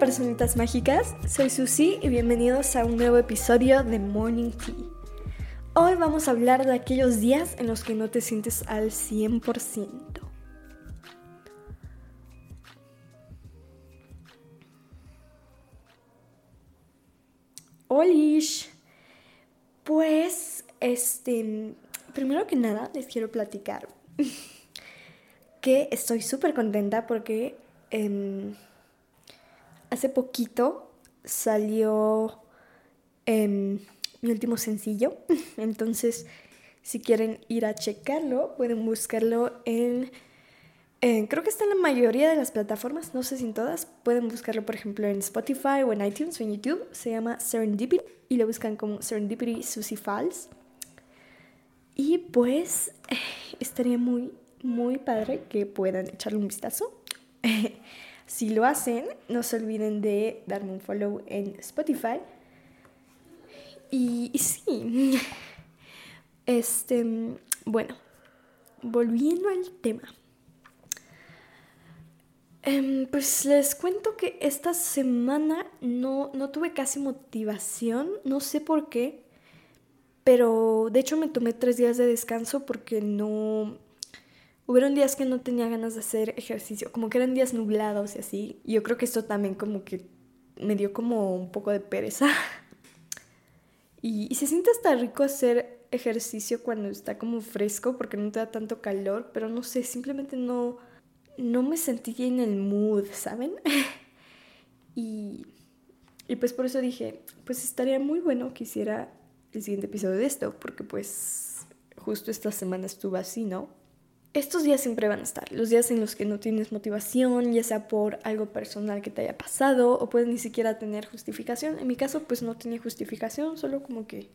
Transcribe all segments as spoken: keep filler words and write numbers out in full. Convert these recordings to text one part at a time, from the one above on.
personitas mágicas, soy Susie y bienvenidos a un nuevo episodio de Morning Tea. Hoy vamos a hablar de aquellos días en los que no te sientes al cien por ciento. ¡Holish! Pues, este, primero que nada les quiero platicar que estoy súper contenta porque eh, hace poquito salió eh, mi último sencillo. Entonces, si quieren ir a checarlo, pueden buscarlo en, eh, creo que está en la mayoría de las plataformas, no sé si en todas. Pueden buscarlo, por ejemplo, en Spotify o en iTunes o en YouTube. Se llama Serendipity y lo buscan como Serendipity Susie Falls. Y pues, eh, estaría muy... muy padre que puedan echarle un vistazo. Si lo hacen, no se olviden de darme un follow en Spotify. Y, y sí, este, bueno, volviendo al tema. Um, pues les cuento que esta semana no, no tuve casi motivación, no sé por qué, pero de hecho me tomé tres días de descanso porque no... Hubieron días que no tenía ganas de hacer ejercicio, como que eran días nublados y así. Yo creo que esto también como que me dio como un poco de pereza. Y, y se siente hasta rico hacer ejercicio cuando está como fresco porque no te da tanto calor. Pero no sé, simplemente no, no me sentí en el mood, ¿saben? y, y pues por eso dije, pues estaría muy bueno que hiciera el siguiente episodio de esto. Porque pues justo esta semana estuve así, ¿no? Estos días siempre van a estar, los días en los que no tienes motivación, ya sea por algo personal que te haya pasado o puedes ni siquiera tener justificación. En mi caso, pues no tenía justificación, solo como que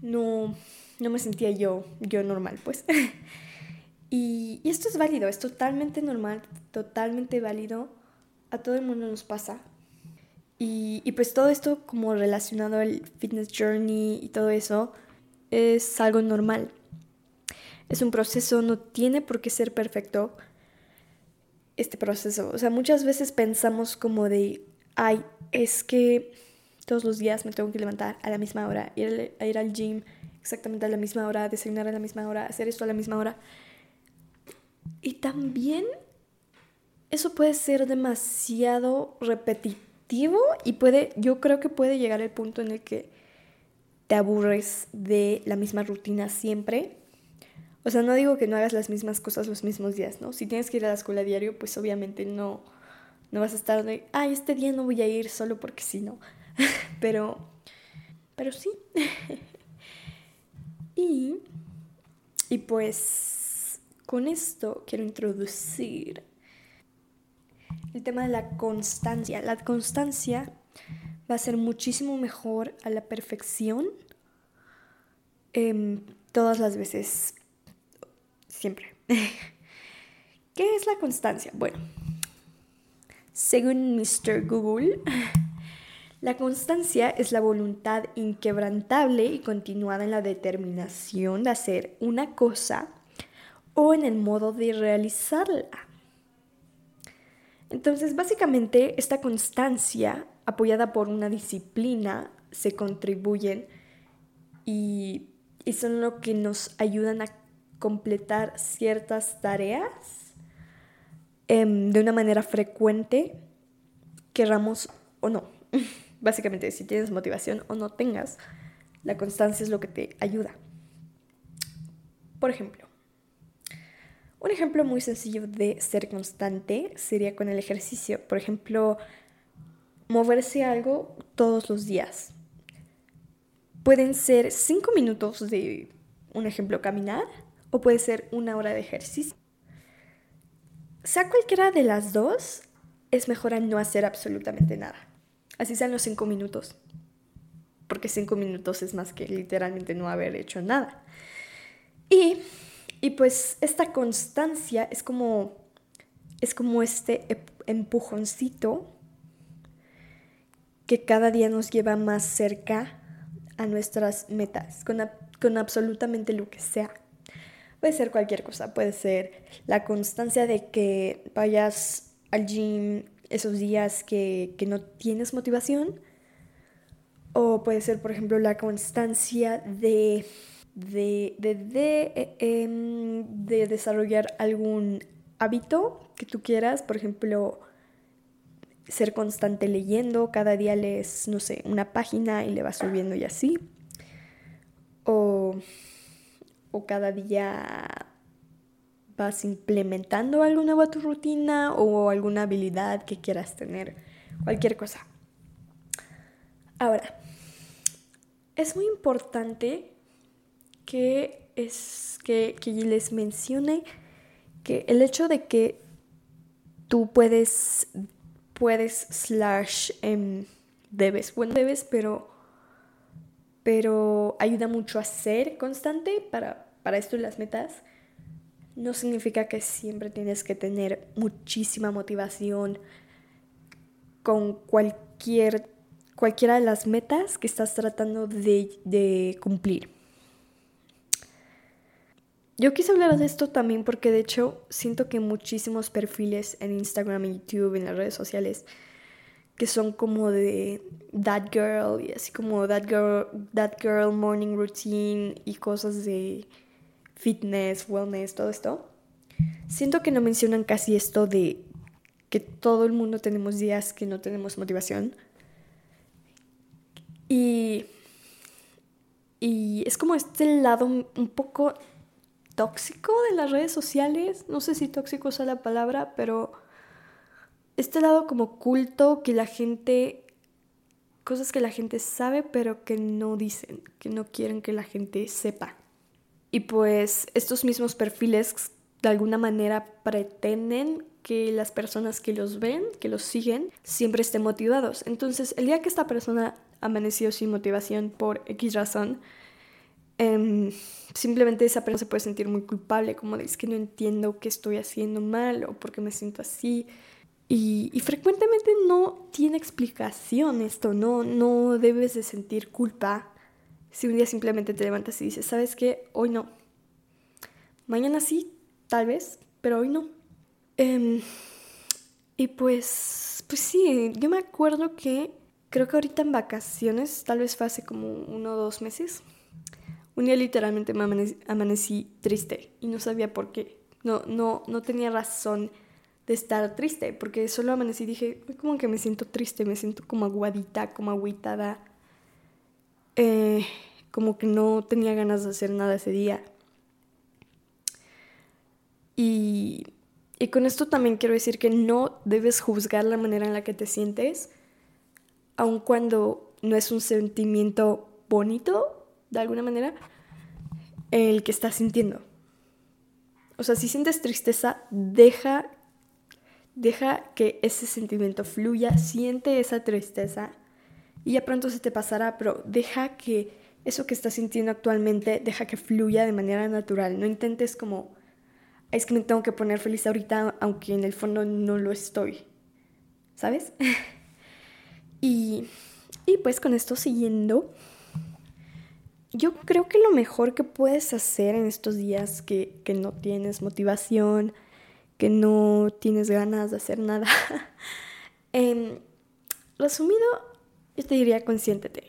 no, no me sentía yo, yo normal, pues. y, y esto es válido, es totalmente normal, totalmente válido. A todo el mundo nos pasa. Y, y pues todo esto como relacionado al fitness journey y todo eso es algo normal. Es un proceso, no tiene por qué ser perfecto este proceso. O sea, muchas veces pensamos como de, ay, es que todos los días me tengo que levantar a la misma hora, ir a ir al gym exactamente a la misma hora, desayunar a la misma hora, hacer esto a la misma hora. Y también eso puede ser demasiado repetitivo y puede, yo creo que puede llegar al punto en el que te aburres de la misma rutina siempre. O sea, no digo que no hagas las mismas cosas los mismos días, ¿no? Si tienes que ir a la escuela diario, pues obviamente no, no vas a estar de... Ay, este día no voy a ir solo porque sí, ¿no? pero, pero sí. y, y pues con esto quiero introducir el tema de la constancia. La constancia va a ser muchísimo mejor a la perfección eh, todas las veces. Siempre. ¿Qué es la constancia? Bueno, según mister Google, la constancia es la voluntad inquebrantable y continuada en la determinación de hacer una cosa o en el modo de realizarla. Entonces, básicamente, esta constancia, apoyada por una disciplina, se contribuyen y, y son lo que nos ayudan a completar ciertas tareas eh, de una manera frecuente, querramos o no. Básicamente, si tienes motivación o no tengas, la constancia es lo que te ayuda. Por ejemplo, un ejemplo muy sencillo de ser constante sería con el ejercicio. Por ejemplo, moverse a algo todos los días. Pueden ser cinco minutos de, un ejemplo, caminar, o puede ser una hora de ejercicio. Sea cualquiera de las dos, es mejor a no hacer absolutamente nada. Así sean los cinco minutos. Porque cinco minutos es más que literalmente no haber hecho nada. Y, y pues esta constancia es como, es como este empujoncito que cada día nos lleva más cerca a nuestras metas. Con, a, con absolutamente lo que sea. Puede ser cualquier cosa, puede ser la constancia de que vayas al gym esos días que, que no tienes motivación. O puede ser, por ejemplo, la constancia de, de, de, de, eh, de desarrollar algún hábito que tú quieras. Por ejemplo, ser constante leyendo. Cada día lees, no sé, una página y le vas subiendo y así. O, o cada día vas implementando algo nuevo a tu rutina o alguna habilidad que quieras tener. Cualquier cosa. Ahora, es muy importante que, es, que, que les mencione que el hecho de que tú puedes, puedes slash em, debes, bueno debes, pero, pero ayuda mucho a ser constante para, para esto y las metas. No significa que siempre tienes que tener muchísima motivación con cualquier cualquiera de las metas que estás tratando de, de cumplir. Yo quise hablar de esto también porque de hecho siento que muchísimos perfiles en Instagram, en YouTube, en las redes sociales que son como de That Girl y así como That Girl, That Girl Morning Routine y cosas de fitness, wellness, todo esto. Siento que no mencionan casi esto de que todo el mundo tenemos días que no tenemos motivación. Y, y es como este lado un poco tóxico de las redes sociales. No sé si tóxico es la palabra, pero este lado como oculto que la gente... Cosas que la gente sabe, pero que no dicen, que no quieren que la gente sepa. Y pues estos mismos perfiles de alguna manera pretenden que las personas que los ven, que los siguen, siempre estén motivados. Entonces, el día que esta persona amaneció sin motivación por X razón, eh, simplemente esa persona se puede sentir muy culpable, como de, es que no entiendo qué estoy haciendo mal o por qué me siento así. Y, y frecuentemente no tiene explicación esto, no, no debes de sentir culpa si un día simplemente te levantas y dices, ¿sabes qué? Hoy no. Mañana sí, tal vez, pero hoy no. Um, y pues, pues sí, yo me acuerdo que creo que ahorita en vacaciones, tal vez fue hace como uno o dos meses, un día literalmente me amanecí, amanecí triste y no sabía por qué. No, no, no tenía razón de estar triste porque solo amanecí y dije, como que me siento triste, me siento como aguadita, como agüitada, eh, como que no tenía ganas de hacer nada ese día. Y... Y con esto también quiero decir que no debes juzgar la manera en la que te sientes, aun cuando no es un sentimiento bonito, de alguna manera, el que estás sintiendo. O sea, si sientes tristeza, deja, deja que ese sentimiento fluya, siente esa tristeza y ya pronto se te pasará, pero deja que eso que estás sintiendo actualmente, deja que fluya de manera natural. No intentes como... es que me tengo que poner feliz ahorita, aunque en el fondo no lo estoy, ¿sabes? y, y pues con esto siguiendo, yo creo que lo mejor que puedes hacer en estos días que, que no tienes motivación, que no tienes ganas de hacer nada, eh, resumido, yo te diría consiéntete.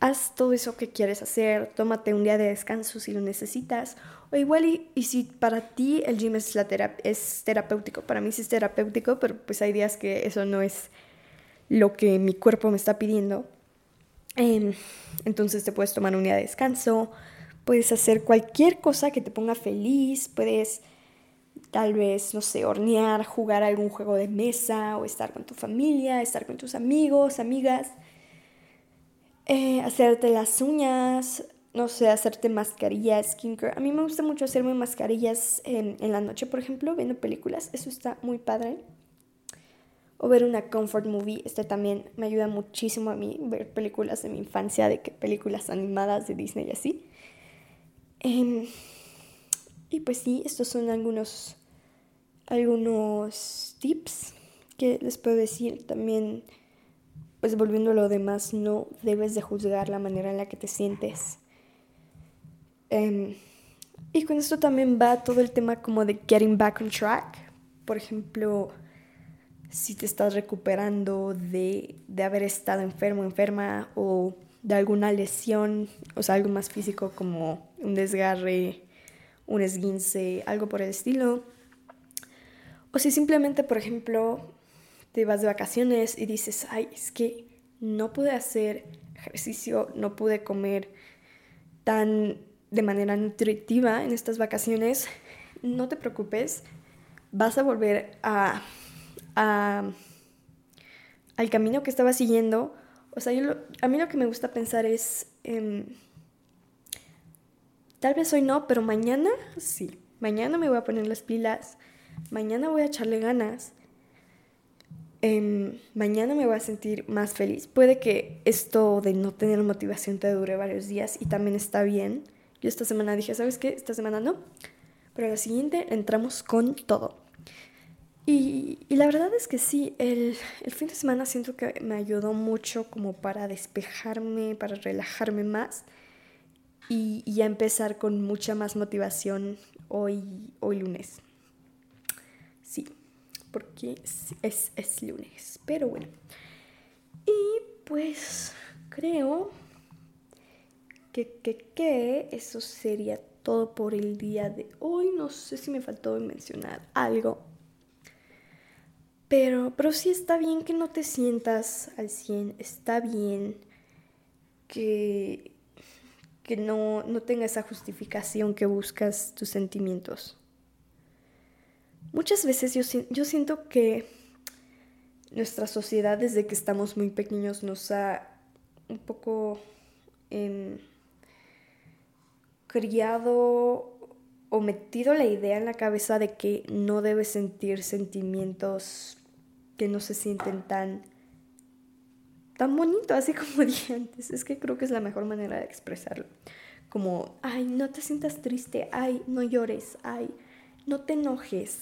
Haz todo eso que quieres hacer, tómate un día de descanso si lo necesitas. O igual, y, y si para ti el gym es, la terap- es terapéutico, para mí sí es terapéutico, pero pues hay días que eso no es lo que mi cuerpo me está pidiendo. Eh, entonces te puedes tomar un día de descanso, puedes hacer cualquier cosa que te ponga feliz, puedes tal vez, no sé, hornear, jugar algún juego de mesa, o estar con tu familia, estar con tus amigos, amigas. Eh, hacerte las uñas, no sé, hacerte mascarillas, skincare. A mí me gusta mucho hacerme mascarillas en, en la noche, por ejemplo, viendo películas. Eso está muy padre. O ver una comfort movie. Este también me ayuda muchísimo a mí, ver películas de mi infancia, de que películas animadas de Disney y así. Eh, y pues sí, estos son algunos, algunos tips que les puedo decir también. Pues volviendo a lo demás, no debes de juzgar la manera en la que te sientes. Um, y con esto también va todo el tema como de getting back on track. Por ejemplo, si te estás recuperando de, de haber estado enfermo, enferma, o de alguna lesión, o sea, algo más físico como un desgarre, un esguince, algo por el estilo. O si simplemente, por ejemplo, te vas de vacaciones y dices, ay, es que no pude hacer ejercicio, no pude comer tan de manera nutritiva en estas vacaciones, no te preocupes, vas a volver a, a, al camino que estaba siguiendo. O sea, yo lo, a mí lo que me gusta pensar es, eh, tal vez hoy no, pero mañana sí, mañana me voy a poner las pilas, mañana voy a echarle ganas, eh, mañana me voy a sentir más feliz. Puede que esto de no tener motivación te dure varios días y también está bien. Yo esta semana dije, ¿sabes qué? Esta semana no, pero a la siguiente entramos con todo. Y, y la verdad es que sí, el, el fin de semana siento que me ayudó mucho como para despejarme, para relajarme más y, y a empezar con mucha más motivación hoy, hoy lunes. Sí, porque es, es, es lunes, pero bueno. Y pues creo que, que, que eso sería todo por el día de hoy. No sé si me faltó mencionar algo. Pero, pero sí está bien que no te sientas al cien, está bien que, que no, no tengas esa justificación que buscas tus sentimientos. Muchas veces yo, yo siento que nuestra sociedad desde que estamos muy pequeños nos ha un poco eh, criado o metido la idea en la cabeza de que no debes sentir sentimientos que no se sienten tan, tan bonito, así como dije antes. Es que creo que es la mejor manera de expresarlo. Como, ay, no te sientas triste, ay, no llores, ay, no te enojes,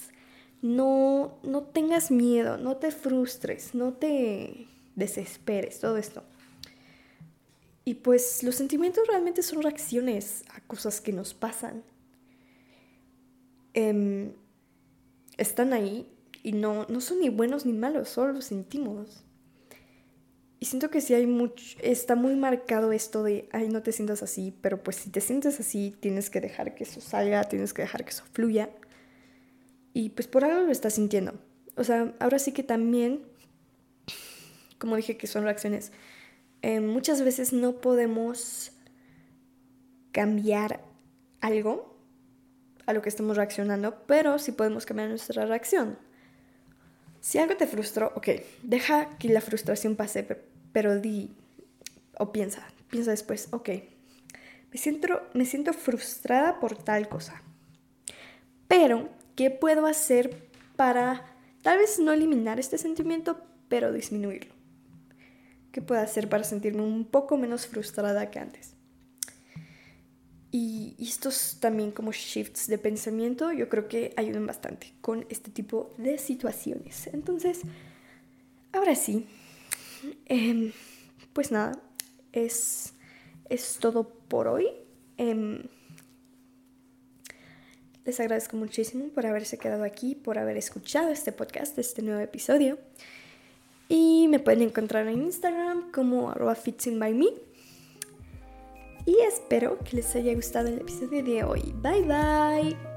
no, no tengas miedo, no te frustres, no te desesperes, todo esto. Y pues los sentimientos realmente son reacciones a cosas que nos pasan. Um, están ahí. Y no, no son ni buenos ni malos, solo los sentimos. Y siento que sí hay mucho, está muy marcado esto de, ay, no te sientas así, pero pues si te sientes así, tienes que dejar que eso salga, tienes que dejar que eso fluya. Y pues por algo lo estás sintiendo. O sea, ahora sí que también, como dije que son reacciones, eh, muchas veces no podemos cambiar algo a lo que estamos reaccionando, pero sí podemos cambiar nuestra reacción. Si algo te frustró, ok, deja que la frustración pase, pero, pero di, o piensa, piensa después, ok, me siento, me siento frustrada por tal cosa, pero ¿qué puedo hacer para, tal vez no eliminar este sentimiento, pero disminuirlo? ¿Qué puedo hacer para sentirme un poco menos frustrada que antes? Y estos también como shifts de pensamiento yo creo que ayudan bastante con este tipo de situaciones. Entonces, ahora sí, eh, pues nada, es, es todo por hoy. Eh, les agradezco muchísimo por haberse quedado aquí, por haber escuchado este podcast, este nuevo episodio. Y me pueden encontrar en Instagram como arroba fitsinbyme. Y espero que les haya gustado el episodio de hoy. Bye bye.